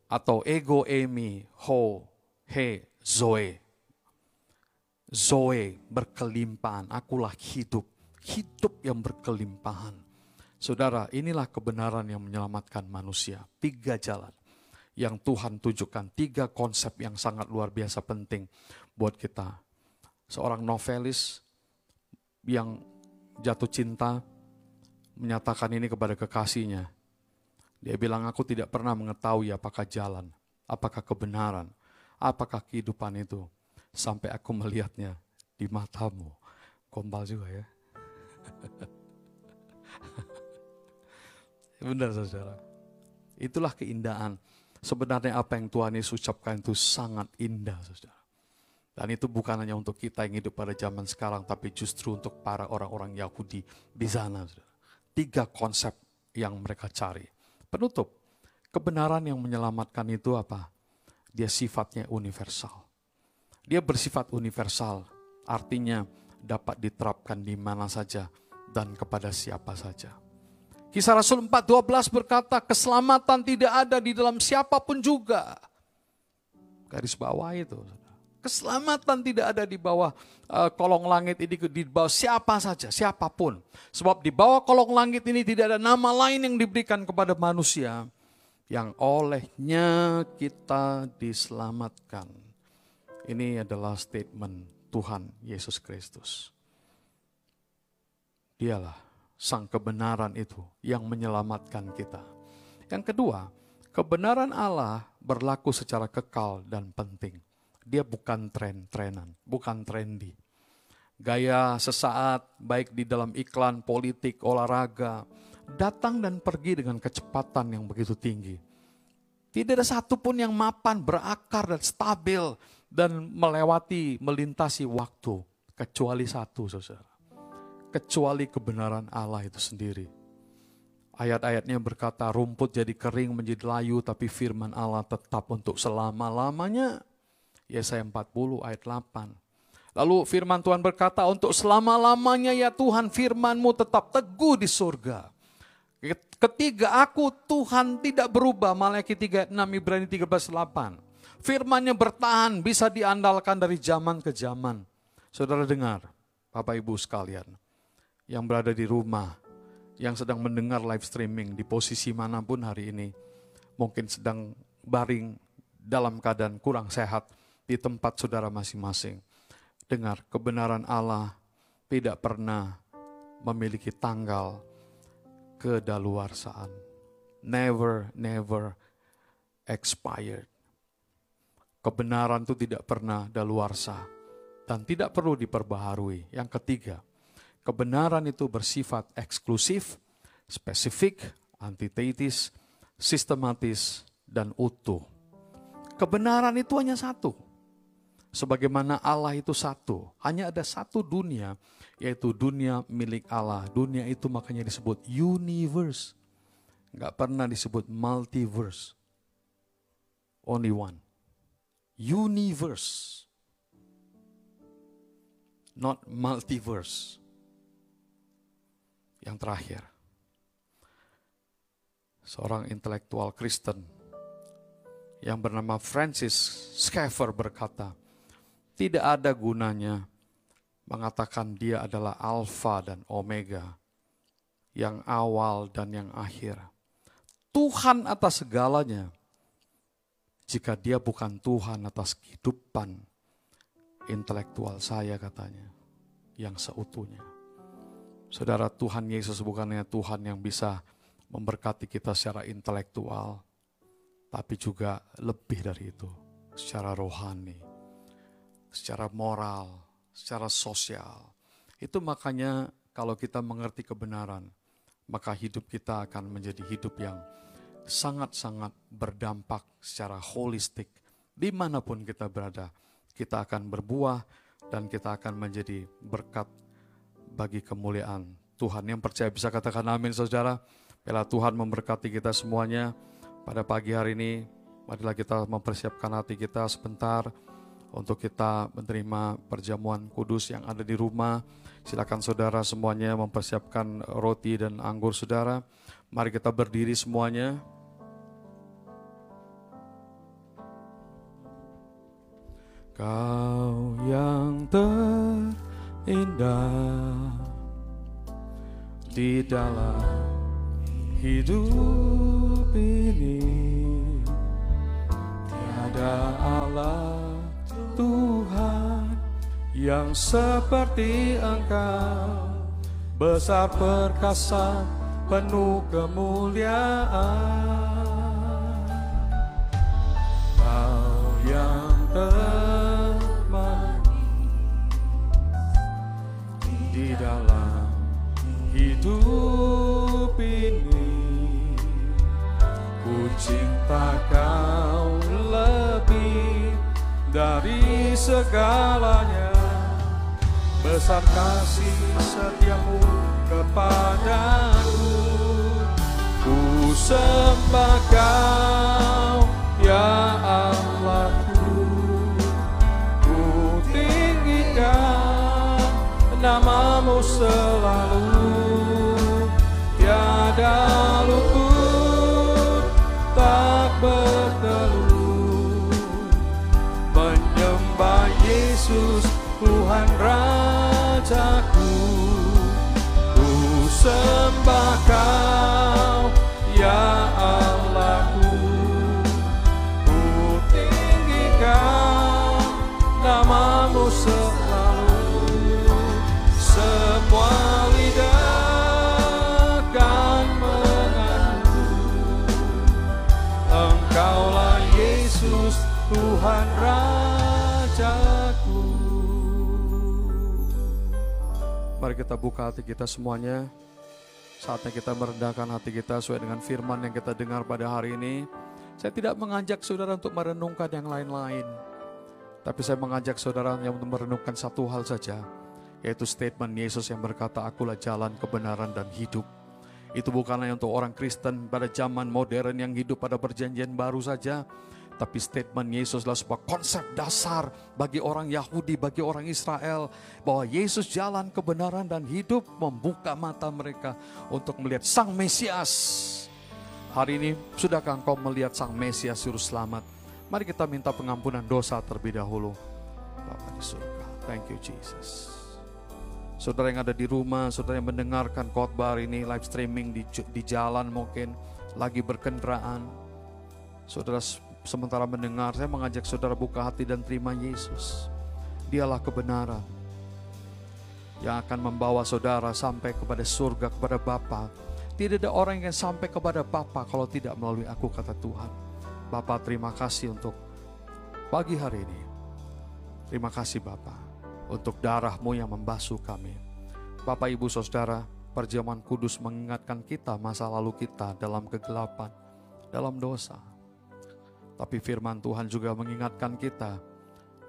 Atau ego emi ho he zoe. Zoe berkelimpahan. Akulah hidup. Hidup yang berkelimpahan. Saudara, inilah kebenaran yang menyelamatkan manusia. Tiga jalan yang Tuhan tunjukkan. Tiga konsep yang sangat luar biasa penting buat kita. Seorang novelis yang jatuh cinta menyatakan ini kepada kekasihnya. Dia bilang, aku tidak pernah mengetahui apakah jalan, apakah kebenaran, apakah kehidupan itu. Sampai aku melihatnya di matamu. Gombal juga ya. Benar saudara, itulah keindahan. Sebenarnya apa yang Tuhan Yesus ucapkan itu sangat indah saudara. Dan itu bukan hanya untuk kita yang hidup pada zaman sekarang, tapi justru untuk para orang-orang Yahudi di sana saudara. Tiga konsep yang mereka cari. Penutup, kebenaran yang menyelamatkan itu apa? Dia sifatnya universal. Dia bersifat universal, artinya dapat diterapkan di mana saja dan kepada siapa saja. Kisah Rasul empat dua belas berkata, keselamatan tidak ada di dalam siapapun juga. Garis bawah itu. Keselamatan tidak ada di bawah uh, kolong langit ini, di bawah siapa saja, siapapun. Sebab di bawah kolong langit ini tidak ada nama lain yang diberikan kepada manusia. Yang olehnya kita diselamatkan. Ini adalah statement Tuhan Yesus Kristus. Dialah sang kebenaran itu yang menyelamatkan kita. Yang kedua, kebenaran Allah berlaku secara kekal dan penting. Dia bukan tren-trenan, bukan trendy. Gaya sesaat, baik di dalam iklan, politik, olahraga, datang dan pergi dengan kecepatan yang begitu tinggi. Tidak ada satupun yang mapan, berakar dan stabil, dan melewati, melintasi waktu. Kecuali satu, saudara. Kecuali kebenaran Allah itu sendiri. Ayat-ayatnya berkata rumput jadi kering menjadi layu tapi firman Allah tetap untuk selama-lamanya. Yesaya empat puluh ayat delapan. Lalu firman Tuhan berkata, untuk selama-lamanya ya Tuhan firman-Mu tetap teguh di surga. Ketiga, aku Tuhan tidak berubah, Maleakhi tiga ayat enam, Ibrani tiga belas ayat delapan. Firman-Nya bertahan, bisa diandalkan dari zaman ke zaman. Saudara dengar, Bapak Ibu sekalian, yang berada di rumah, yang sedang mendengar live streaming di posisi manapun hari ini, mungkin sedang baring dalam keadaan kurang sehat di tempat saudara masing-masing. Dengar, kebenaran Allah tidak pernah memiliki tanggal kedaluarsaan. Never, never expired. Kebenaran itu tidak pernah daluarsa dan tidak perlu diperbaharui. Yang ketiga, kebenaran itu bersifat eksklusif, spesifik, antiteis, sistematis, dan utuh. Kebenaran itu hanya satu. Sebagaimana Allah itu satu, hanya ada satu dunia, yaitu dunia milik Allah. Dunia itu makanya disebut universe. Nggak pernah disebut multiverse. Only one. Universe. Not multiverse. Yang terakhir, seorang intelektual Kristen yang bernama Francis Schaeffer berkata, tidak ada gunanya mengatakan dia adalah alfa dan omega, yang awal dan yang akhir. Tuhan atas segalanya, jika dia bukan Tuhan atas kehidupan intelektual saya, katanya, yang seutuhnya. Saudara, Tuhan Yesus bukannya Tuhan yang bisa memberkati kita secara intelektual, tapi juga lebih dari itu, secara rohani, secara moral, secara sosial. Itu makanya kalau kita mengerti kebenaran, maka hidup kita akan menjadi hidup yang sangat-sangat berdampak secara holistik. Dimanapun kita berada, kita akan berbuah dan kita akan menjadi berkat bagi kemuliaan Tuhan. Yang percaya bisa katakan amin, saudara. Biarlah Tuhan memberkati kita semuanya pada pagi hari ini. Marilah kita mempersiapkan hati kita sebentar untuk kita menerima perjamuan kudus. Yang ada di rumah, silakan saudara semuanya mempersiapkan roti dan anggur saudara. Mari kita berdiri semuanya. Kau yang ter indah di dalam hidup ini, tiada Allah Tuhan yang seperti Engkau, besar perkasa penuh kemuliaan. Kau yang di dalam hidup ini, ku cinta Kau lebih dari segalanya, besar kasih setiamu kepadaku, ku sembah Kau ya Allahku, ku tinggikan nama-Mu selalu, tiada luput tak bertelur, menyembah Yesus Tuhan Rajaku, ku sembah Kau ya Allahku, ku tinggikan nama-Mu selalu. Semua lidah akan mengaku, Engkaulah Yesus Tuhan Rajaku. Mari kita buka hati kita semuanya. Saatnya kita merendahkan hati kita sesuai dengan firman yang kita dengar pada hari ini. Saya tidak mengajak saudara untuk merenungkan yang lain-lain, tapi saya mengajak saudara yang untuk merenungkan satu hal saja, yaitu statement Yesus yang berkata, akulah jalan, kebenaran, dan hidup. Itu bukanlah untuk orang Kristen pada zaman modern yang hidup pada perjanjian baru saja, Tapi statement Yesus adalah sebuah konsep dasar bagi orang Yahudi, bagi orang Israel. Bahwa Yesus jalan kebenaran dan hidup membuka mata mereka untuk melihat Sang Mesias. Hari ini, sudahkah engkau melihat Sang Mesias Juru Selamat? Mari kita minta pengampunan dosa terlebih dahulu. Bapa di surga, thank you Jesus. Saudara yang ada di rumah, saudara yang mendengarkan khotbah hari ini, live streaming di, di jalan mungkin, lagi berkendaraan. Saudara sementara mendengar, saya mengajak saudara buka hati dan terima Yesus. Dialah kebenaran yang akan membawa saudara sampai kepada surga, kepada Bapa. Tidak ada orang yang sampai kepada Bapa kalau tidak melalui aku, kata Tuhan. Bapa, terima kasih untuk pagi hari ini. Terima kasih Bapa untuk darah-Mu yang membasuh kami. Bapak, Ibu, Saudara, Perjamuan Kudus mengingatkan kita masa lalu kita dalam kegelapan, dalam dosa. Tapi firman Tuhan juga mengingatkan kita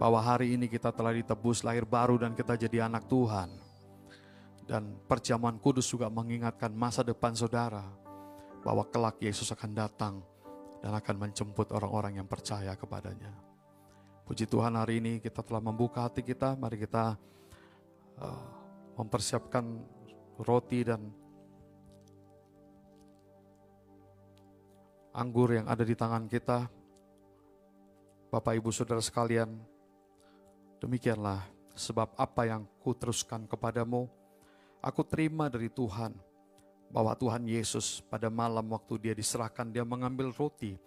bahwa hari ini kita telah ditebus lahir baru dan kita jadi anak Tuhan. Dan Perjamuan Kudus juga mengingatkan masa depan saudara bahwa kelak Yesus akan datang dan akan menjemput orang-orang yang percaya kepadanya. Puji Tuhan, hari ini kita telah membuka hati kita. Mari kita uh, mempersiapkan roti dan anggur yang ada di tangan kita. Bapak, Ibu, Saudara sekalian, demikianlah sebab apa yang kuteruskan kepadamu, aku terima dari Tuhan, bahwa Tuhan Yesus pada malam waktu dia diserahkan, dia mengambil roti,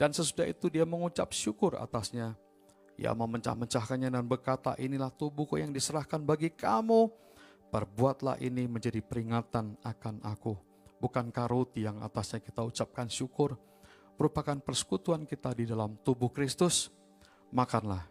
dan sesudah itu dia mengucap syukur atasnya. Ia memecah-mecahkannya dan berkata, inilah tubuhku yang diserahkan bagi kamu, perbuatlah ini menjadi peringatan akan aku. Bukankah roti yang atasnya kita ucapkan syukur merupakan persekutuan kita di dalam tubuh Kristus? Makanlah.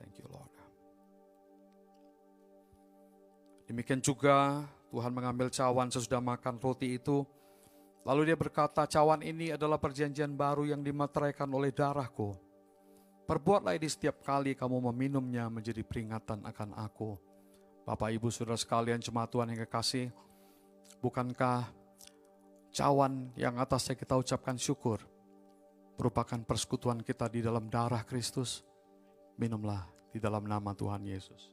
Thank you Lord. Demikian juga Tuhan mengambil cawan sesudah makan roti itu. Lalu dia berkata, cawan ini adalah perjanjian baru yang dimateraikan oleh darahku. Perbuatlah ini setiap kali kamu meminumnya menjadi peringatan akan aku. Bapak, Ibu, Saudara sekalian, jemaat Tuhan yang kekasih, bukankah cawan yang atasnya kita ucapkan syukur merupakan persekutuan kita di dalam darah Kristus? Minumlah di dalam nama Tuhan Yesus.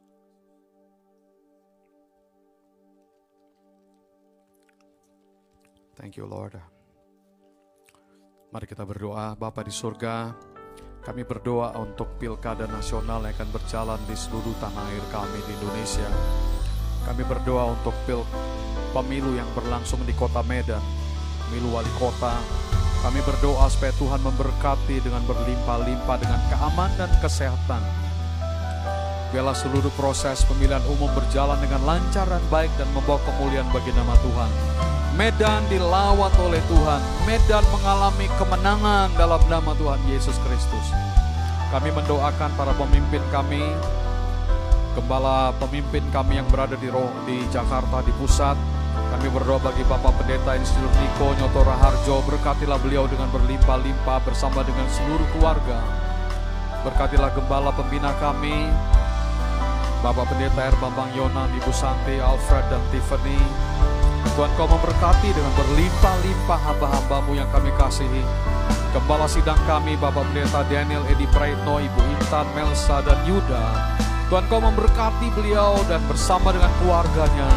Thank you Lord. Mari kita berdoa. Bapa di surga, kami berdoa untuk pilkada nasional yang akan berjalan di seluruh tanah air kami di Indonesia. Kami berdoa untuk pil pemilu yang berlangsung di kota Medan, pemilu wali kota. Kami berdoa supaya Tuhan memberkati dengan berlimpah-limpah dengan keamanan dan kesehatan. Biarlah seluruh proses pemilihan umum berjalan dengan lancar dan baik dan membawa kemuliaan bagi nama Tuhan. Medan dilawat oleh Tuhan. Medan mengalami kemenangan dalam nama Tuhan Yesus Kristus. Kami mendoakan para pemimpin kami, gembala pemimpin kami yang berada di roh di Jakarta, di pusat. Kami berdoa bagi Bapak Pendeta Insinyur Niko Nyoto Raharjo, berkatilah beliau dengan berlimpah-limpah bersama dengan seluruh keluarga. Berkatilah gembala pembina kami, Bapak Pendeta R. Bambang Yonan, Ibu Santi, Alfred dan Tiffany. Tuhan, kau memberkati dengan berlimpah-limpah hamba-hambamu yang kami kasihi. Gembala sidang kami, Bapak Pendeta Daniel Edi Praetno, Ibu Intan, Melsa, dan Yuda. Tuhan, kau memberkati beliau dan bersama dengan keluarganya,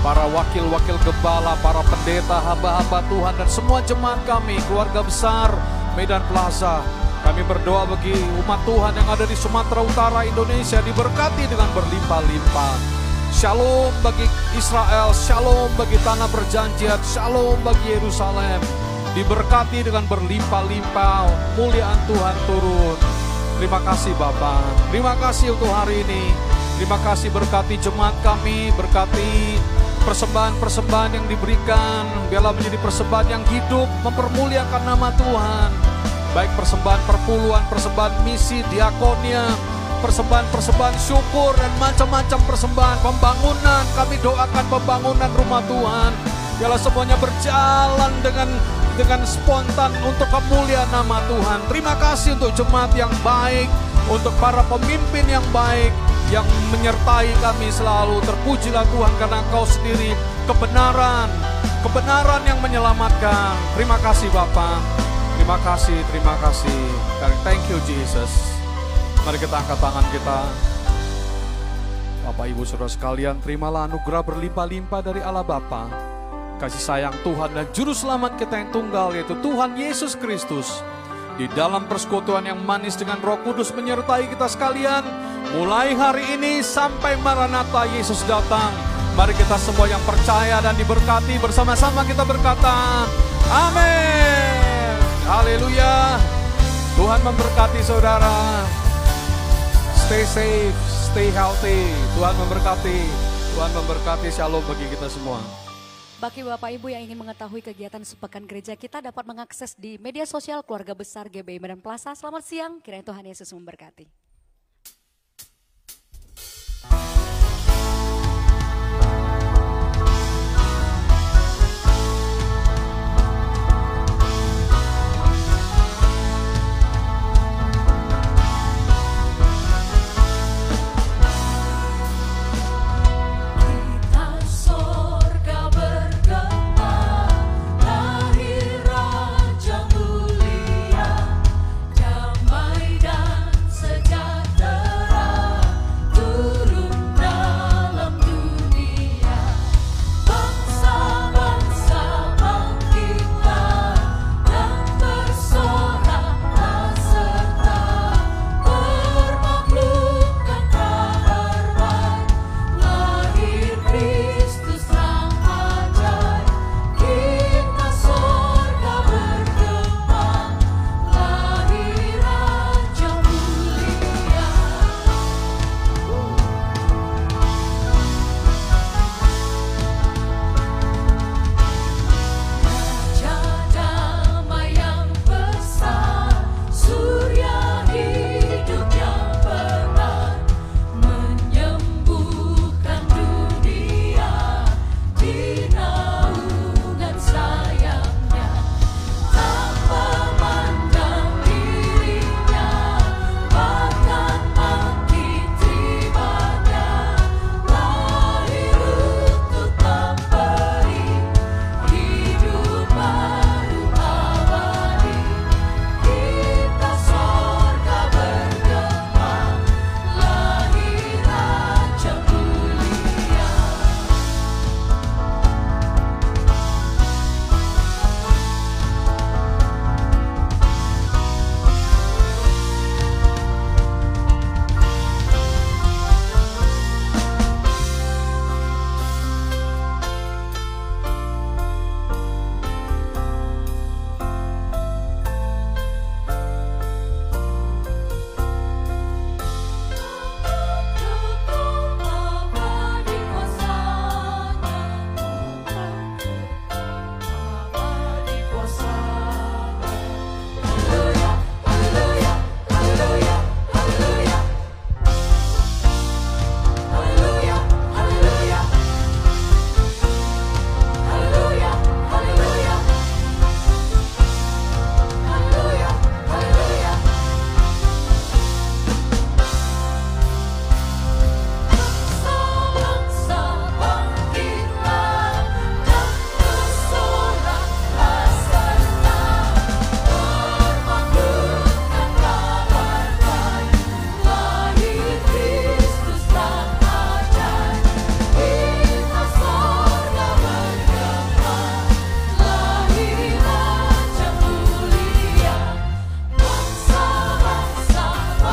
para wakil-wakil gembala, para pendeta, hamba-hamba Tuhan, dan semua jemaat kami, keluarga besar Medan Plaza. Kami berdoa bagi umat Tuhan yang ada di Sumatera Utara Indonesia, diberkati dengan berlimpah-limpah. Shalom bagi Israel, shalom bagi tanah perjanjian, shalom bagi Yerusalem. Diberkati dengan berlimpah-limpah, muliaan Tuhan turun. Terima kasih Bapa, terima kasih untuk hari ini. Terima kasih, berkati jemaat kami, berkati persembahan-persembahan yang diberikan. Biarlah menjadi persembahan yang hidup, mempermuliakan nama Tuhan. Baik persembahan perpuluhan, persembahan misi, diakonia, persembahan-persembahan syukur dan macam-macam persembahan pembangunan. Kami doakan pembangunan rumah Tuhan, biarlah semuanya berjalan dengan dengan spontan untuk kemuliaan nama Tuhan. Terima kasih untuk jemaat yang baik, untuk para pemimpin yang baik yang menyertai kami selalu. Terpujilah Tuhan karena Engkau sendiri kebenaran, kebenaran yang menyelamatkan. Terima kasih Bapa, terima kasih, terima kasih. Thank you Jesus. Mari kita angkat tangan kita. Bapak Ibu Saudara sekalian, terimalah anugerah berlimpah-limpah dari Allah Bapa, kasih sayang Tuhan dan Juru Selamat kita yang tunggal, yaitu Tuhan Yesus Kristus. Di dalam persekutuan yang manis dengan Roh Kudus menyertai kita sekalian, mulai hari ini sampai Maranatha Yesus datang. Mari kita semua yang percaya dan diberkati bersama-sama kita berkata, amin. Haleluya. Tuhan memberkati saudara. Stay safe, stay healthy. Tuhan memberkati. Tuhan memberkati. Shalom bagi kita semua. Bagi Bapak Ibu yang ingin mengetahui kegiatan sepekan gereja kita dapat mengakses di media sosial Keluarga Besar G B I Medan Plaza. Selamat siang, kiranya Tuhan Yesus memberkati.